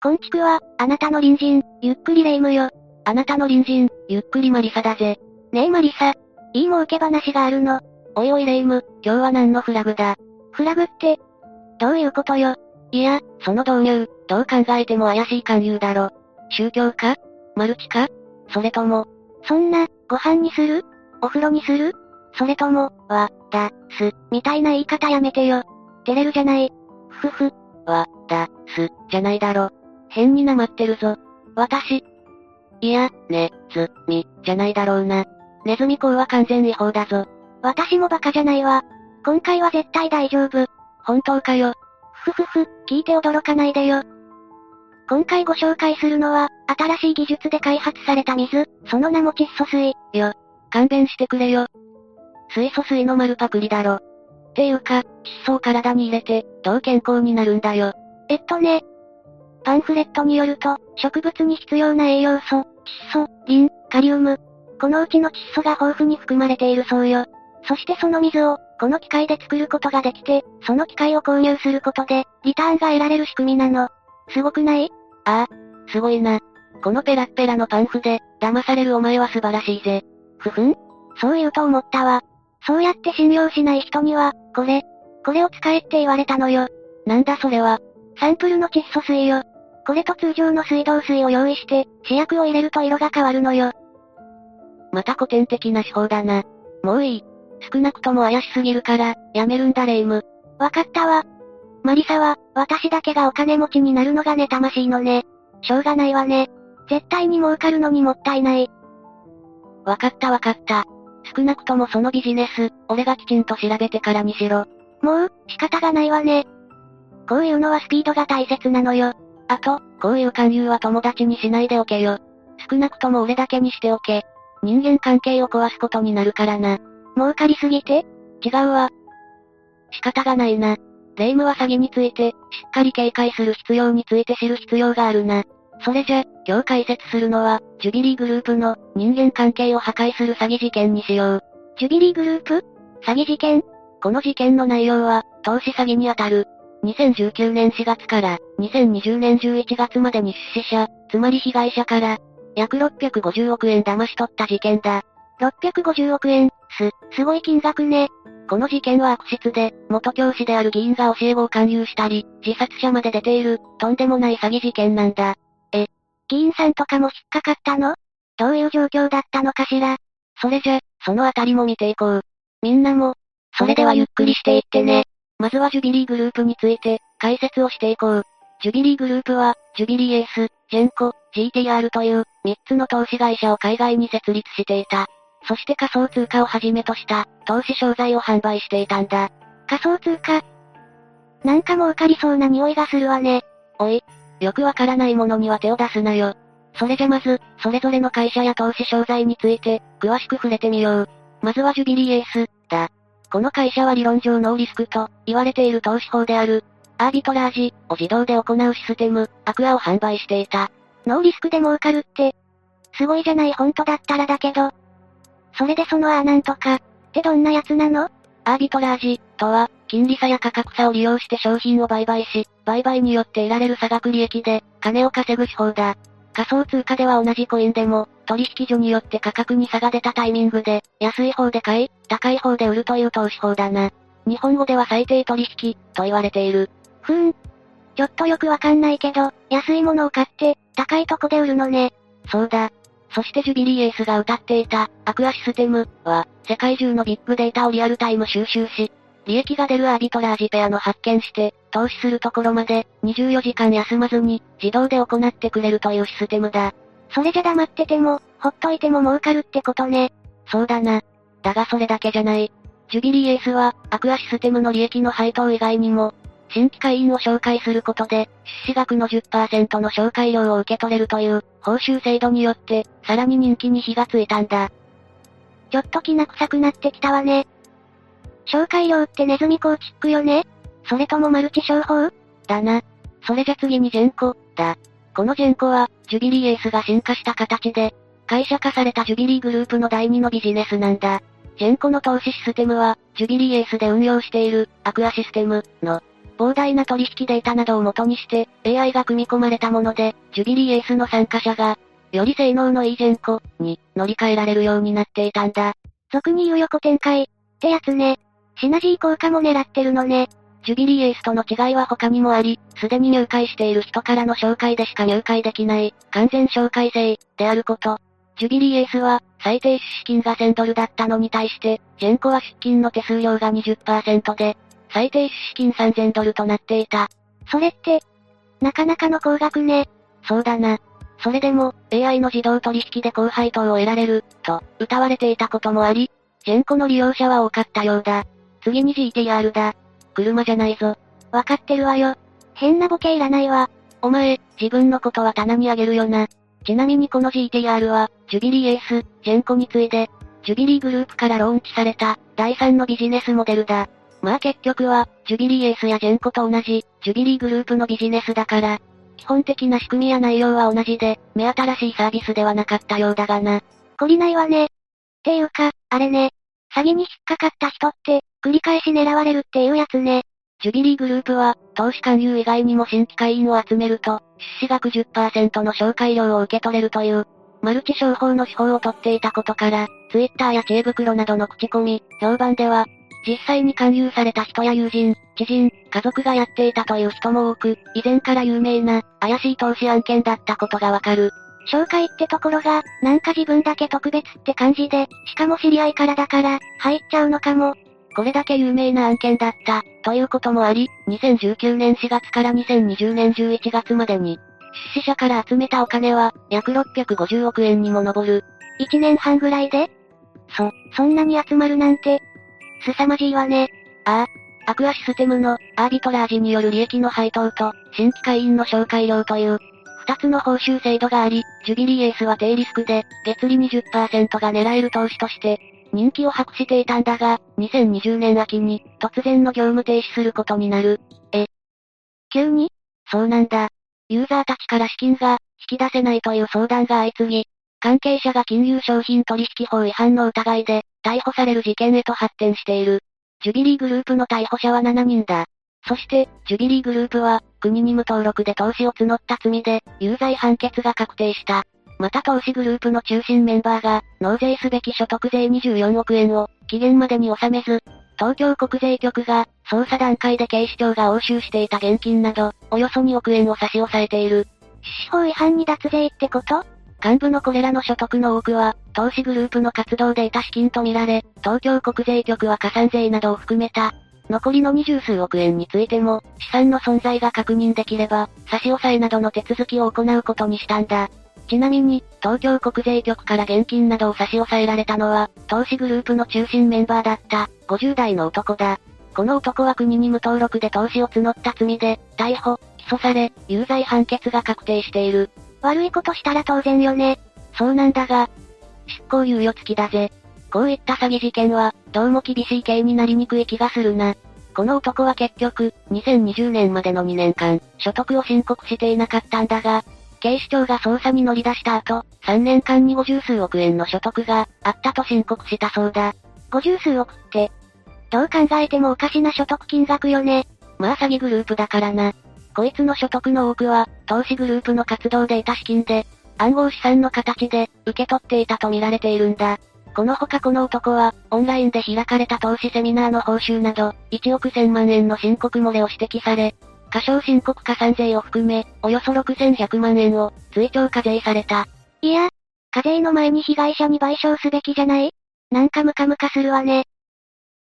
こんちくわ、あなたの隣人、ゆっくりレ夢ムよ。あなたの隣人、ゆっくりマリサだぜ。ねえマリサ、いい儲け話があるの。おいおいレ夢ム、今日は何のフラグだ。フラグって、どういうことよ。いや、その導入、どう考えても怪しい勧誘だろ。宗教か？マルチか？それとも、そんな、ご飯にする？お風呂にする？それとも、わ、だ、す、みたいな言い方やめてよ。照れるじゃない。ふふ、わ、だ、す、じゃないだろ。変になまってるぞ。私。いや、ね、ず、み、じゃないだろうな。ネズミ講は完全違法だぞ。私もバカじゃないわ。今回は絶対大丈夫。本当かよ。ふふふ、聞いて驚かないでよ。今回ご紹介するのは、新しい技術で開発された水、その名も窒素水。よ、勘弁してくれよ。水素水の丸パクリだろ。っていうか、窒素を体に入れて、どう健康になるんだよ。ね。パンフレットによると、植物に必要な栄養素、窒素、リン、カリウム。このうちの窒素が豊富に含まれているそうよ。そしてその水を、この機械で作ることができて、その機械を購入することで、リターンが得られる仕組みなの。すごくない？ああ、すごいな。このペラッペラのパンフで、騙されるお前は素晴らしいぜ。ふふん？そう言うと思ったわ。そうやって信用しない人には、これを使えって言われたのよ。なんだそれは。サンプルの窒素水よ。これと通常の水道水を用意して、試薬を入れると色が変わるのよ。また古典的な手法だな。もういい。少なくとも怪しすぎるから、やめるんだレ夢ム。わかったわ。マリサは、私だけがお金持ちになるのが妬ましいのね。しょうがないわね。絶対に儲かるのにもったいない。わかったわかった。少なくともそのビジネス、俺がきちんと調べてからにしろ。もう、仕方がないわね。こういうのはスピードが大切なのよ。あと、こういう勧誘は友達にしないでおけよ。少なくとも俺だけにしておけ。人間関係を壊すことになるからな。儲かりすぎて？違うわ。仕方がないな。レ夢ムは詐欺について、しっかり警戒する必要について知る必要があるな。それじゃ、今日解説するのは、ジュビリーグループの、人間関係を破壊する詐欺事件にしよう。ジュビリーグループ？詐欺事件？この事件の内容は、投資詐欺にあたる。2019年4月から、2020年11月までに出資者、つまり被害者から、約650億円騙し取った事件だ。650億円、すごい金額ね。この事件は悪質で、元教師である議員が教え子を勧誘したり、自殺者まで出ている、とんでもない詐欺事件なんだ。議員さんとかも引っかかったの？どういう状況だったのかしら？それじゃ、そのあたりも見ていこう。みんなも、それではゆっくりしていってね。まずはジュビリーグループについて、解説をしていこう。ジュビリーグループは、ジュビリーエース、ジェンコ、GTR という、3つの投資会社を海外に設立していた。そして仮想通貨をはじめとした、投資商材を販売していたんだ。仮想通貨？なんか儲かりそうな匂いがするわね。おい、よくわからないものには手を出すなよ。それじゃまず、それぞれの会社や投資商材について、詳しく触れてみよう。まずはジュビリーエース、だ。この会社は理論上ノーリスクと、言われている投資法である、アービトラージを自動で行うシステム、アクアを販売していた。ノーリスクで儲かるって、すごいじゃない本当だったらだけど、それでそのアーなんとか、ってどんなやつなの？アービトラージとは、金利差や価格差を利用して商品を売買し、売買によって得られる差額利益で、金を稼ぐ手法だ。仮想通貨では同じコインでも、取引所によって価格に差が出たタイミングで、安い方で買い、高い方で売るという投資法だな。日本語では最低取引、と言われている。ちょっとよくわかんないけど、安いものを買って、高いとこで売るのね。そうだ。そしてジュビリーエースが謳っていた、アクアシステムは、世界中のビッグデータをリアルタイム収集し、利益が出るアービトラージペアの発見して、投資するところまで、24時間休まずに、自動で行ってくれるというシステムだ。それじゃ黙ってても、ほっといても儲かるってことね。そうだな。だがそれだけじゃない。ジュビリーエースは、アクアシステムの利益の配当以外にも、新規会員を紹介することで、出資額の 10% の紹介料を受け取れるという、報酬制度によって、さらに人気に火がついたんだ。ちょっときな臭くなってきたわね。紹介料ってネズミ構築よね？それともマルチ商法？だな。それじゃ次にジェンコ、だ。このジェンコは、ジュビリーエースが進化した形で、会社化されたジュビリーグループの第2のビジネスなんだ。ジェンコの投資システムは、ジュビリーエースで運用している、アクアシステムの、膨大な取引データなどを元にして、AI が組み込まれたもので、ジュビリーエースの参加者が、より性能のいいジェンコに乗り換えられるようになっていたんだ。俗に言う横展開ってやつね。シナジー効果も狙ってるのね。ジュビリーエースとの違いは他にもあり、すでに入会している人からの紹介でしか入会できない、完全紹介制であること。ジュビリーエースは、最低出資金が$1000だったのに対して、ジェンコは出金の手数料が 20% で、最低出資金$3000となっていた。それって、なかなかの高額ね。そうだな。それでも、AI の自動取引で高配当を得られる、と、謳われていたこともあり、ジェンコの利用者は多かったようだ。次に GTR だ。車じゃないぞ。わかってるわよ。変なボケいらないわ。お前、自分のことは棚にあげるよな。ちなみにこの GTR は、ジュビリーエース、ジェンコに次いで、ジュビリーグループからローンチされた、第3のビジネスモデルだ。まあ結局は、ジュビリーエースやジェンコと同じ、ジュビリーグループのビジネスだから、基本的な仕組みや内容は同じで、目新しいサービスではなかったようだがな。懲りないわね。っていうか、あれね。詐欺に引っかかった人って、繰り返し狙われるっていうやつね。ジュビリーグループは、投資勧誘以外にも新規会員を集めると、出資額 10% の紹介料を受け取れるという、マルチ商法の手法を取っていたことから、Twitter や知恵袋などの口コミ、評判では、実際に勧誘された人や友人、知人、家族がやっていたという人も多く、以前から有名な、怪しい投資案件だったことがわかる。紹介ってところが、なんか自分だけ特別って感じで、しかも知り合いからだから、入っちゃうのかも。これだけ有名な案件だった、ということもあり、2019年4月から2020年11月までに、出資者から集めたお金は、約650億円にも上る。1年半ぐらいで？そんなに集まるなんて、凄まじいわね。ああ、アクアシステムの、アービトラージによる利益の配当と、新規会員の紹介料という、2つの報酬制度があり、ジュビリーエースは低リスクで、月利 20% が狙える投資として、人気を博していたんだが、2020年秋に、突然の業務停止することになる。急に？そうなんだ。ユーザーたちから資金が、引き出せないという相談が相次ぎ、関係者が金融商品取引法違反の疑いで、逮捕される事件へと発展している。ジュビリーグループの逮捕者は7人だ。そして、ジュビリーグループは、国に無登録で投資を募った罪で、有罪判決が確定した。また投資グループの中心メンバーが、納税すべき所得税24億円を、期限までに納めず、東京国税局が、捜査段階で警視庁が押収していた現金など、およそ2億円を差し押さえている。出資法違反に脱税ってこと？幹部のこれらの所得の多くは、投資グループの活動で得た資金とみられ、東京国税局は加算税などを含めた、残りの20数億円についても、資産の存在が確認できれば、差し押さえなどの手続きを行うことにしたんだ。ちなみに、東京国税局から現金などを差し押さえられたのは、投資グループの中心メンバーだった、50代の男だ。この男は国に無登録で投資を募った罪で、逮捕、起訴され、有罪判決が確定している。悪いことしたら当然よね。そうなんだが、執行猶予付きだぜ。こういった詐欺事件は、どうも厳しい刑になりにくい気がするな。この男は結局、2020年までの2年間、所得を申告していなかったんだが、警視庁が捜査に乗り出した後、3年間に50数億円の所得があったと申告したそうだ。50数億って、どう考えてもおかしな所得金額よね。まあ詐欺グループだからな。こいつの所得の多くは、投資グループの活動で得た資金で、暗号資産の形で受け取っていたと見られているんだ。このほかこの男は、オンラインで開かれた投資セミナーの報酬など、1億1000万円の申告漏れを指摘され、過少申告加算税を含め、およそ6100万円を、追徴課税された。いや、課税の前に被害者に賠償すべきじゃない？なんかムカムカするわね。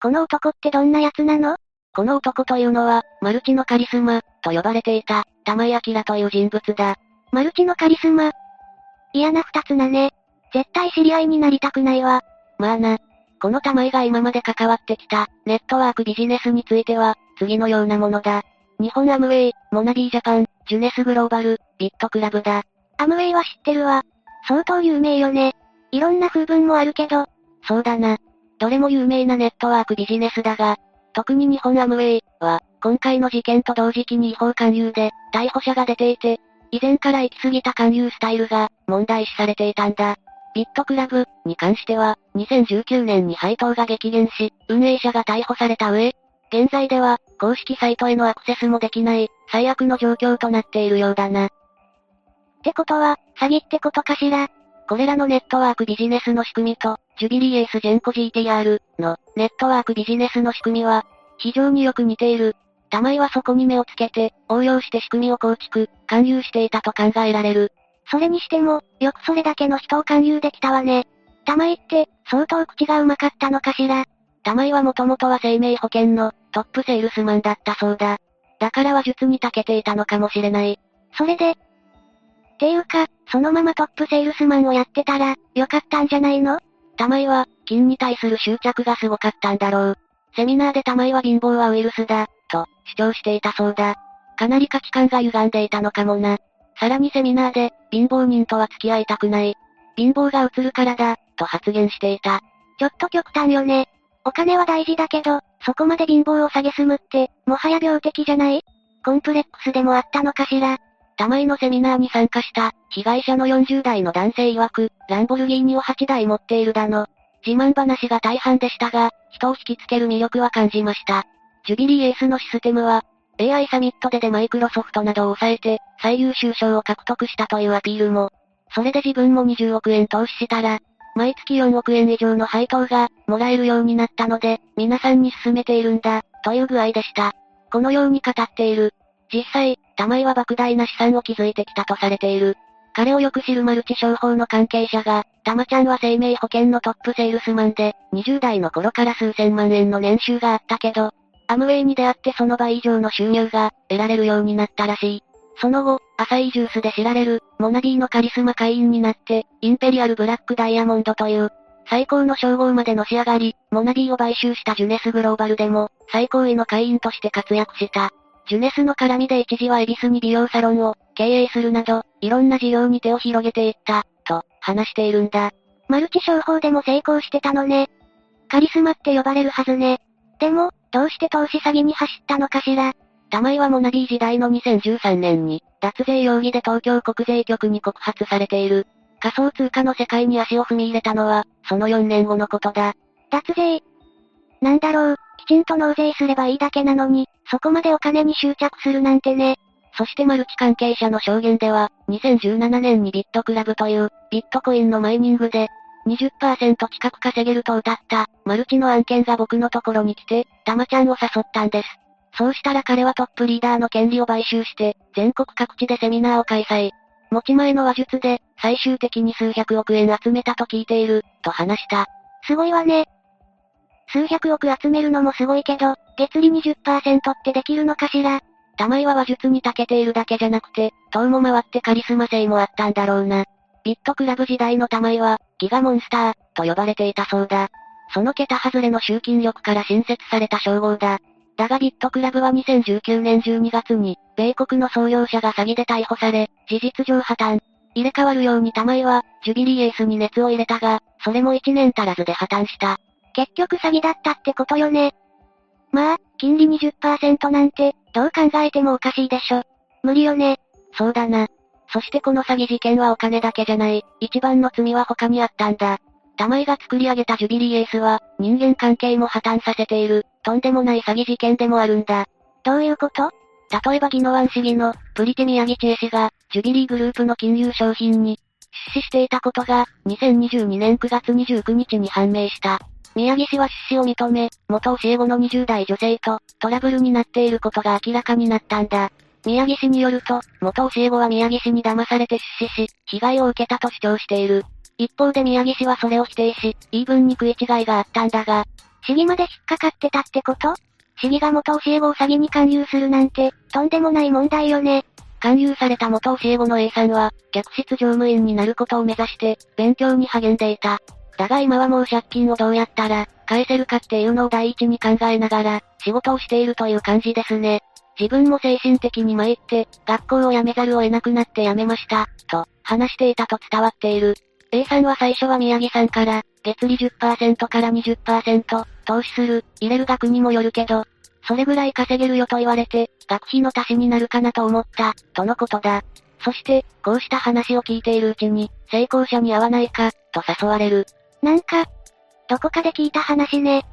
この男ってどんな奴なの？この男というのは、マルチのカリスマ、と呼ばれていた、玉井明という人物だ。マルチのカリスマ。嫌な二つなね。絶対知り合いになりたくないわ。まあな。この玉井が今まで関わってきた、ネットワークビジネスについては、次のようなものだ。日本アムウェイ、モナビージャパン、ジュネスグローバル、ビットクラブだ。アムウェイは知ってるわ。相当有名よね。いろんな風文もあるけど。そうだな。どれも有名なネットワークビジネスだが、特に日本アムウェイは、今回の事件と同時期に違法勧誘で、逮捕者が出ていて、以前から行き過ぎた勧誘スタイルが問題視されていたんだ。ビットクラブに関しては、2019年に配当が激減し、運営者が逮捕された上、現在では、公式サイトへのアクセスもできない、最悪の状況となっているようだな。ってことは、詐欺ってことかしら。これらのネットワークビジネスの仕組みと、ジュビリーエースジェンコ GTR のネットワークビジネスの仕組みは、非常によく似ている。玉井はそこに目をつけて、応用して仕組みを構築、勧誘していたと考えられる。それにしても、よくそれだけの人を勧誘できたわね。玉井って、相当口がうまかったのかしら。玉井はもともとは生命保険のトップセールスマンだったそうだ。だから話術に長けていたのかもしれない。それで、っていうか、そのままトップセールスマンをやってたら、よかったんじゃないの？玉井は、金に対する執着がすごかったんだろう。セミナーで玉井は貧乏はウイルスだ、と主張していたそうだ。かなり価値観が歪んでいたのかもな。さらにセミナーで、貧乏人とは付き合いたくない。貧乏が映るからだ、と発言していた。ちょっと極端よね。お金は大事だけど、そこまで貧乏を蔑むって、もはや病的じゃない？コンプレックスでもあったのかしら。玉井のセミナーに参加した、被害者の40代の男性曰く、ランボルギーニを8台持っているだの。自慢話が大半でしたが、人を引きつける魅力は感じました。ジュビリーエースのシステムは、AI サミットでマイクロソフトなどを抑えて、最優秀賞を獲得したというアピールも。それで自分も20億円投資したら、毎月4億円以上の配当が、もらえるようになったので、皆さんに勧めているんだ、という具合でした。このように語っている。実際、玉井は莫大な資産を築いてきたとされている。彼をよく知るマルチ商法の関係者が、玉ちゃんは生命保険のトップセールスマンで、20代の頃から数千万円の年収があったけど、アムウェイに出会ってその倍以上の収入が得られるようになったらしい。その後、浅いジュースで知られる、モナビーのカリスマ会員になって、インペリアルブラックダイヤモンドという、最高の称号までのし上がり、モナビーを買収したジュネスグローバルでも、最高位の会員として活躍した。ジュネスの絡みで一時は恵比寿に美容サロンを経営するなど、いろんな事業に手を広げていった、と話しているんだ。マルチ商法でも成功してたのね。カリスマって呼ばれるはずね。でも、どうして投資詐欺に走ったのかしら。玉井はモナビー時代の2013年に、脱税容疑で東京国税局に告発されている。仮想通貨の世界に足を踏み入れたのは、その4年後のことだ。脱税なんだろう、きちんと納税すればいいだけなのに、そこまでお金に執着するなんてね。そしてマルチ関係者の証言では、2017年にビットクラブという、ビットコインのマイニングで、20% 近く稼げると謳った、マルチの案件が僕のところに来て、たまちゃんを誘ったんです。そうしたら彼はトップリーダーの権利を買収して、全国各地でセミナーを開催。持ち前の話術で、最終的に数百億円集めたと聞いている、と話した。すごいわね。数百億集めるのもすごいけど、月利 20% ってできるのかしら。玉井は話術に長けているだけじゃなくて、遠も回ってカリスマ性もあったんだろうな。ビットクラブ時代の玉井は、ギガモンスター、と呼ばれていたそうだ。その桁外れの集金力から新設された称号だ。だがビットクラブは2019年12月に、米国の創業者が詐欺で逮捕され、事実上破綻。入れ替わるように玉井は、ジュビリーエースに熱を入れたが、それも1年足らずで破綻した。結局詐欺だったってことよね。まあ、金利 20% なんて、どう考えてもおかしいでしょ。無理よね。そうだな。そしてこの詐欺事件はお金だけじゃない、一番の罪は他にあったんだ。玉井が作り上げたジュビリーエースは、人間関係も破綻させている、とんでもない詐欺事件でもあるんだ。どういうこと？例えば宜野湾市議の、プリティ宮城千恵氏が、ジュビリーグループの金融商品に、出資していたことが、2022年9月29日に判明した。宮城氏は出資を認め、元教え子の20代女性とトラブルになっていることが明らかになったんだ。宮城氏によると、元教え子は宮城氏に騙されて出資し、被害を受けたと主張している。一方で宮城氏はそれを否定し、言い分に食い違いがあったんだが、市議まで引っかかってたってこと？市議が元教え子を詐欺に勧誘するなんて、とんでもない問題よね。勧誘された元教え子の A さんは、客室乗務員になることを目指して、勉強に励んでいた。だが今はもう借金をどうやったら返せるかっていうのを第一に考えながら仕事をしているという感じですね。自分も精神的に参って学校を辞めざるを得なくなって辞めましたと話していたと伝わっている。 A さんは最初は宮城さんから月利 10% から 20% 投資する、入れる額にもよるけどそれぐらい稼げるよと言われて学費の足しになるかなと思ったとのことだ。そしてこうした話を聞いているうちに成功者に会わないかと誘われる。なんか、どこかで聞いた話ね。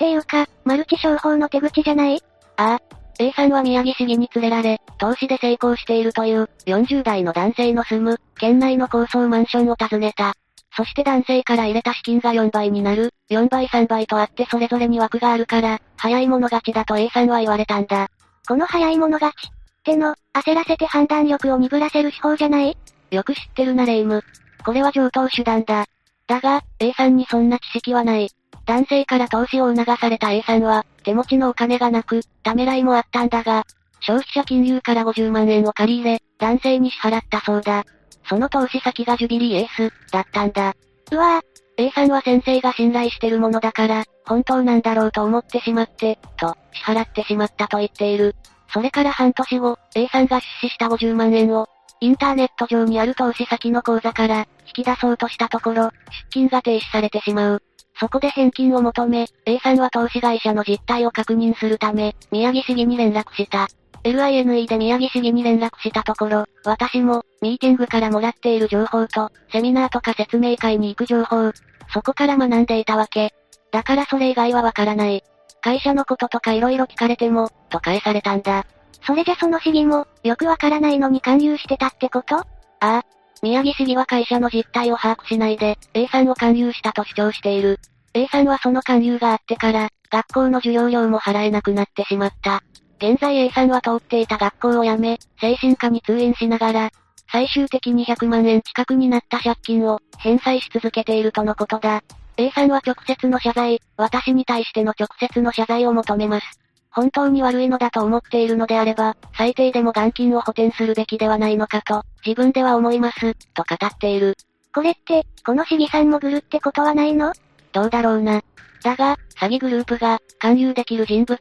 っていうか、マルチ商法の手口じゃない？ああ。A さんは宮城市議に連れられ、投資で成功しているという、40代の男性の住む、県内の高層マンションを訪ねた。そして男性から入れた資金が4倍になる、4倍3倍とあってそれぞれに枠があるから、早い者勝ちだと A さんは言われたんだ。この早い者勝ちっての、焦らせて判断力を鈍らせる手法じゃない？よく知ってるなレイム。これは常套手段だ。だが、A さんにそんな知識はない。男性から投資を促された A さんは、手持ちのお金がなく、ためらいもあったんだが、消費者金融から50万円を借り入れ、男性に支払ったそうだ。その投資先がジュビリーエース、だったんだ。うわぁ、A さんは先生が信頼してるものだから、本当なんだろうと思ってしまって、と、支払ってしまったと言っている。それから半年後、A さんが出資した50万円を、インターネット上にある投資先の口座から、引き出そうとしたところ、出金が停止されてしまう。そこで返金を求め、A さんは投資会社の実態を確認するため、宮城市議に連絡した。LINE で宮城市議に連絡したところ、私も、ミーティングからもらっている情報と、セミナーとか説明会に行く情報、そこから学んでいたわけ。だからそれ以外はわからない。会社のこととか色々聞かれても、と返されたんだ。それじゃその市議も、よくわからないのに勧誘してたってこと？ああ。宮城市議は会社の実態を把握しないで、A さんを勧誘したと主張している。A さんはその勧誘があってから、学校の授業料も払えなくなってしまった。現在 A さんは通っていた学校を辞め、精神科に通院しながら、最終的に100万円近くになった借金を、返済し続けているとのことだ。A さんは直接の謝罪、私に対しての直接の謝罪を求めます。本当に悪いのだと思っているのであれば、最低でも元金を補填するべきではないのかと、自分では思います、と語っている。これって、この市議さんもグルってことはないの？どうだろうな。だが、詐欺グループが、勧誘できる人物、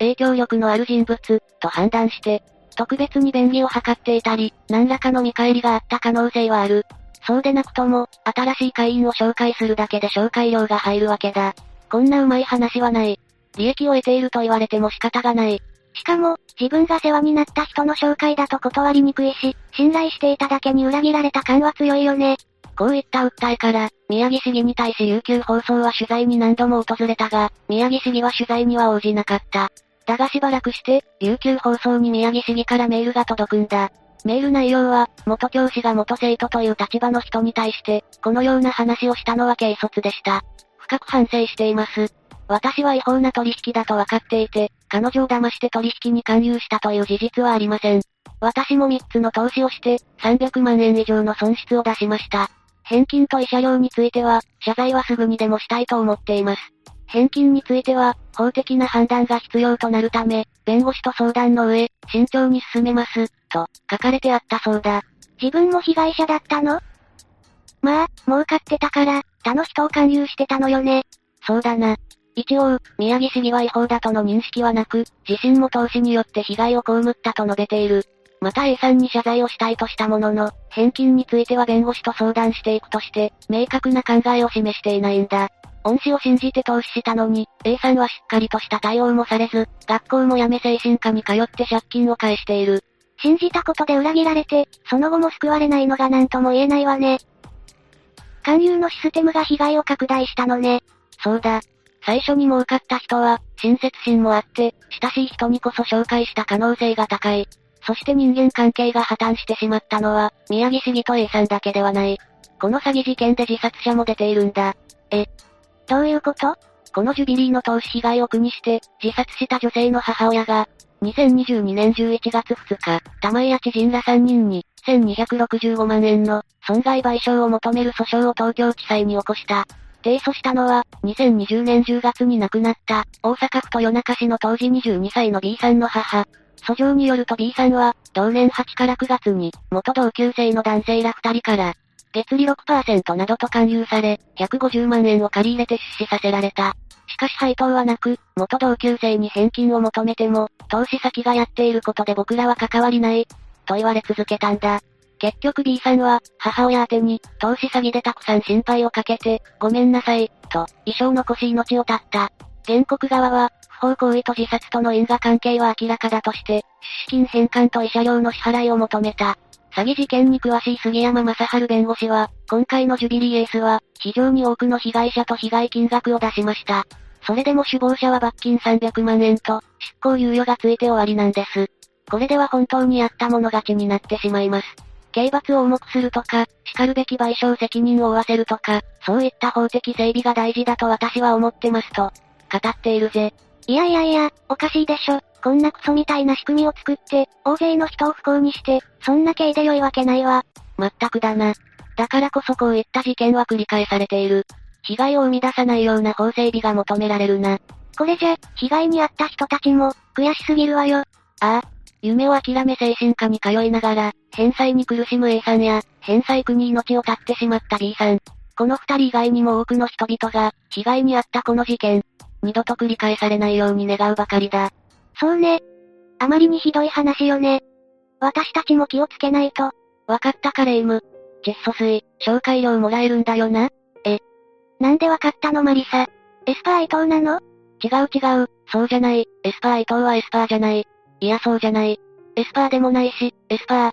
影響力のある人物、と判断して、特別に便宜を図っていたり、何らかの見返りがあった可能性はある。そうでなくとも、新しい会員を紹介するだけで紹介料が入るわけだ。こんなうまい話はない。利益を得ていると言われても仕方がない。しかも、自分が世話になった人の紹介だと断りにくいし、信頼していただけに裏切られた感は強いよね。こういった訴えから、宮城市議に対し琉球放送は取材に何度も訪れたが、宮城市議は取材には応じなかった。だがしばらくして、琉球放送に宮城市議からメールが届くんだ。メール内容は、元教師が元生徒という立場の人に対して、このような話をしたのは軽率でした。深く反省しています。私は違法な取引だと分かっていて、彼女を騙して取引に勧誘したという事実はありません。私も3つの投資をして、300万円以上の損失を出しました。返金と慰謝料については、謝罪はすぐにでもしたいと思っています。返金については、法的な判断が必要となるため、弁護士と相談の上、慎重に進めます、と、書かれてあったそうだ。自分も被害者だったの？まあ、儲かってたから、他の人を勧誘してたのよね。そうだな。一応、宮城市議は違法だとの認識はなく、自身も投資によって被害を被ったと述べている。また A さんに謝罪をしたいとしたものの、返金については弁護士と相談していくとして、明確な考えを示していないんだ。恩師を信じて投資したのに、A さんはしっかりとした対応もされず、学校も辞め精神科に通って借金を返している。信じたことで裏切られて、その後も救われないのが何とも言えないわね。勧誘のシステムが被害を拡大したのね。そうだ。最初に儲かった人は、親切心もあって、親しい人にこそ紹介した可能性が高い。そして人間関係が破綻してしまったのは、宮城市議と A さんだけではない。この詐欺事件で自殺者も出ているんだ。どういうこと？このジュビリーの投資被害を苦にして、自殺した女性の母親が、2022年11月2日、玉井谷知人ら3人に、1265万円の、損害賠償を求める訴訟を東京地裁に起こした。提訴したのは、2020年10月に亡くなった、大阪府豊中市の当時22歳の B さんの母。訴状によると B さんは、同年8から9月に、元同級生の男性ら2人から、月利 6% などと勧誘され、150万円を借り入れて出資させられた。しかし配当はなく、元同級生に返金を求めても、投資先がやっていることで僕らは関わりない、と言われ続けたんだ。結局 B さんは、母親宛てに、投資詐欺でたくさん心配をかけて、ごめんなさい、と、遺書を残し命を絶った。原告側は、不法行為と自殺との因果関係は明らかだとして、出資金返還と慰謝料の支払いを求めた。詐欺事件に詳しい杉山正治弁護士は、今回のジュビリーエースは、非常に多くの被害者と被害金額を出しました。それでも首謀者は罰金300万円と、執行猶予がついて終わりなんです。これでは本当にやった者勝ちになってしまいます。刑罰を重くするとか、叱るべき賠償責任を負わせるとか、そういった法的整備が大事だと私は思ってますと、語っているぜ。いやいやいや、おかしいでしょ。こんなクソみたいな仕組みを作って、大勢の人を不幸にして、そんな刑で良いわけないわ。まったくだな。だからこそこういった事件は繰り返されている。被害を生み出さないような法整備が求められるな。これじゃ、被害に遭った人たちも、悔しすぎるわよ。ああ。夢を諦め精神科に通いながら、返済に苦しむ A さんや、返済苦に命を絶ってしまった B さん。この二人以外にも多くの人々が、被害に遭ったこの事件。二度と繰り返されないように願うばかりだ。そうね。あまりにひどい話よね。私たちも気をつけないと。わかったかレイム。窒素水、紹介料もらえるんだよな。なんでわかったのマリサ。エスパー伊藤なの？違う、そうじゃない。エスパー伊藤はエスパーじゃない。いやそうじゃない。エスパーでもないし、エスパー。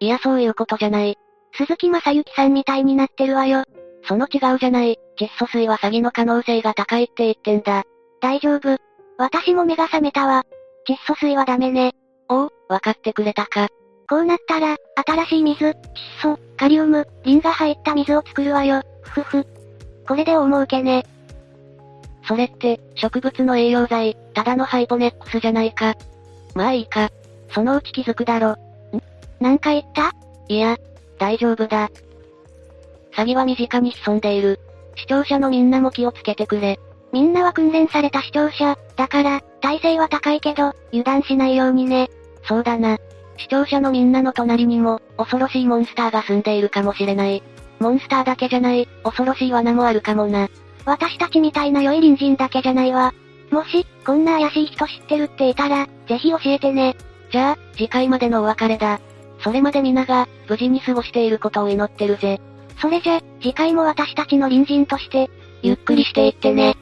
いやそういうことじゃない。鈴木正幸さんみたいになってるわよ。その違うじゃない。窒素水は詐欺の可能性が高いって言ってんだ。大丈夫。私も目が覚めたわ。窒素水はダメね。おう、わかってくれたか。こうなったら、新しい水、窒素、カリウム、リンが入った水を作るわよ。ふふふ。これで大儲けね。それって、植物の栄養剤、ただのハイポネックスじゃないか。まあいいか。そのうち気づくだろ。なんか言った？いや、大丈夫だ。詐欺は身近に潜んでいる。視聴者のみんなも気をつけてくれ。みんなは訓練された視聴者、だから、耐性は高いけど、油断しないようにね。そうだな。視聴者のみんなの隣にも、恐ろしいモンスターが住んでいるかもしれない。モンスターだけじゃない、恐ろしい罠もあるかもな。私たちみたいな良い隣人だけじゃないわ。もし、こんな怪しい人知ってるっていたら、ぜひ教えてね。じゃあ、次回までのお別れだ。それまで皆が、無事に過ごしていることを祈ってるぜ。それじゃ、次回も私たちの隣人として、ゆっくりしていってね。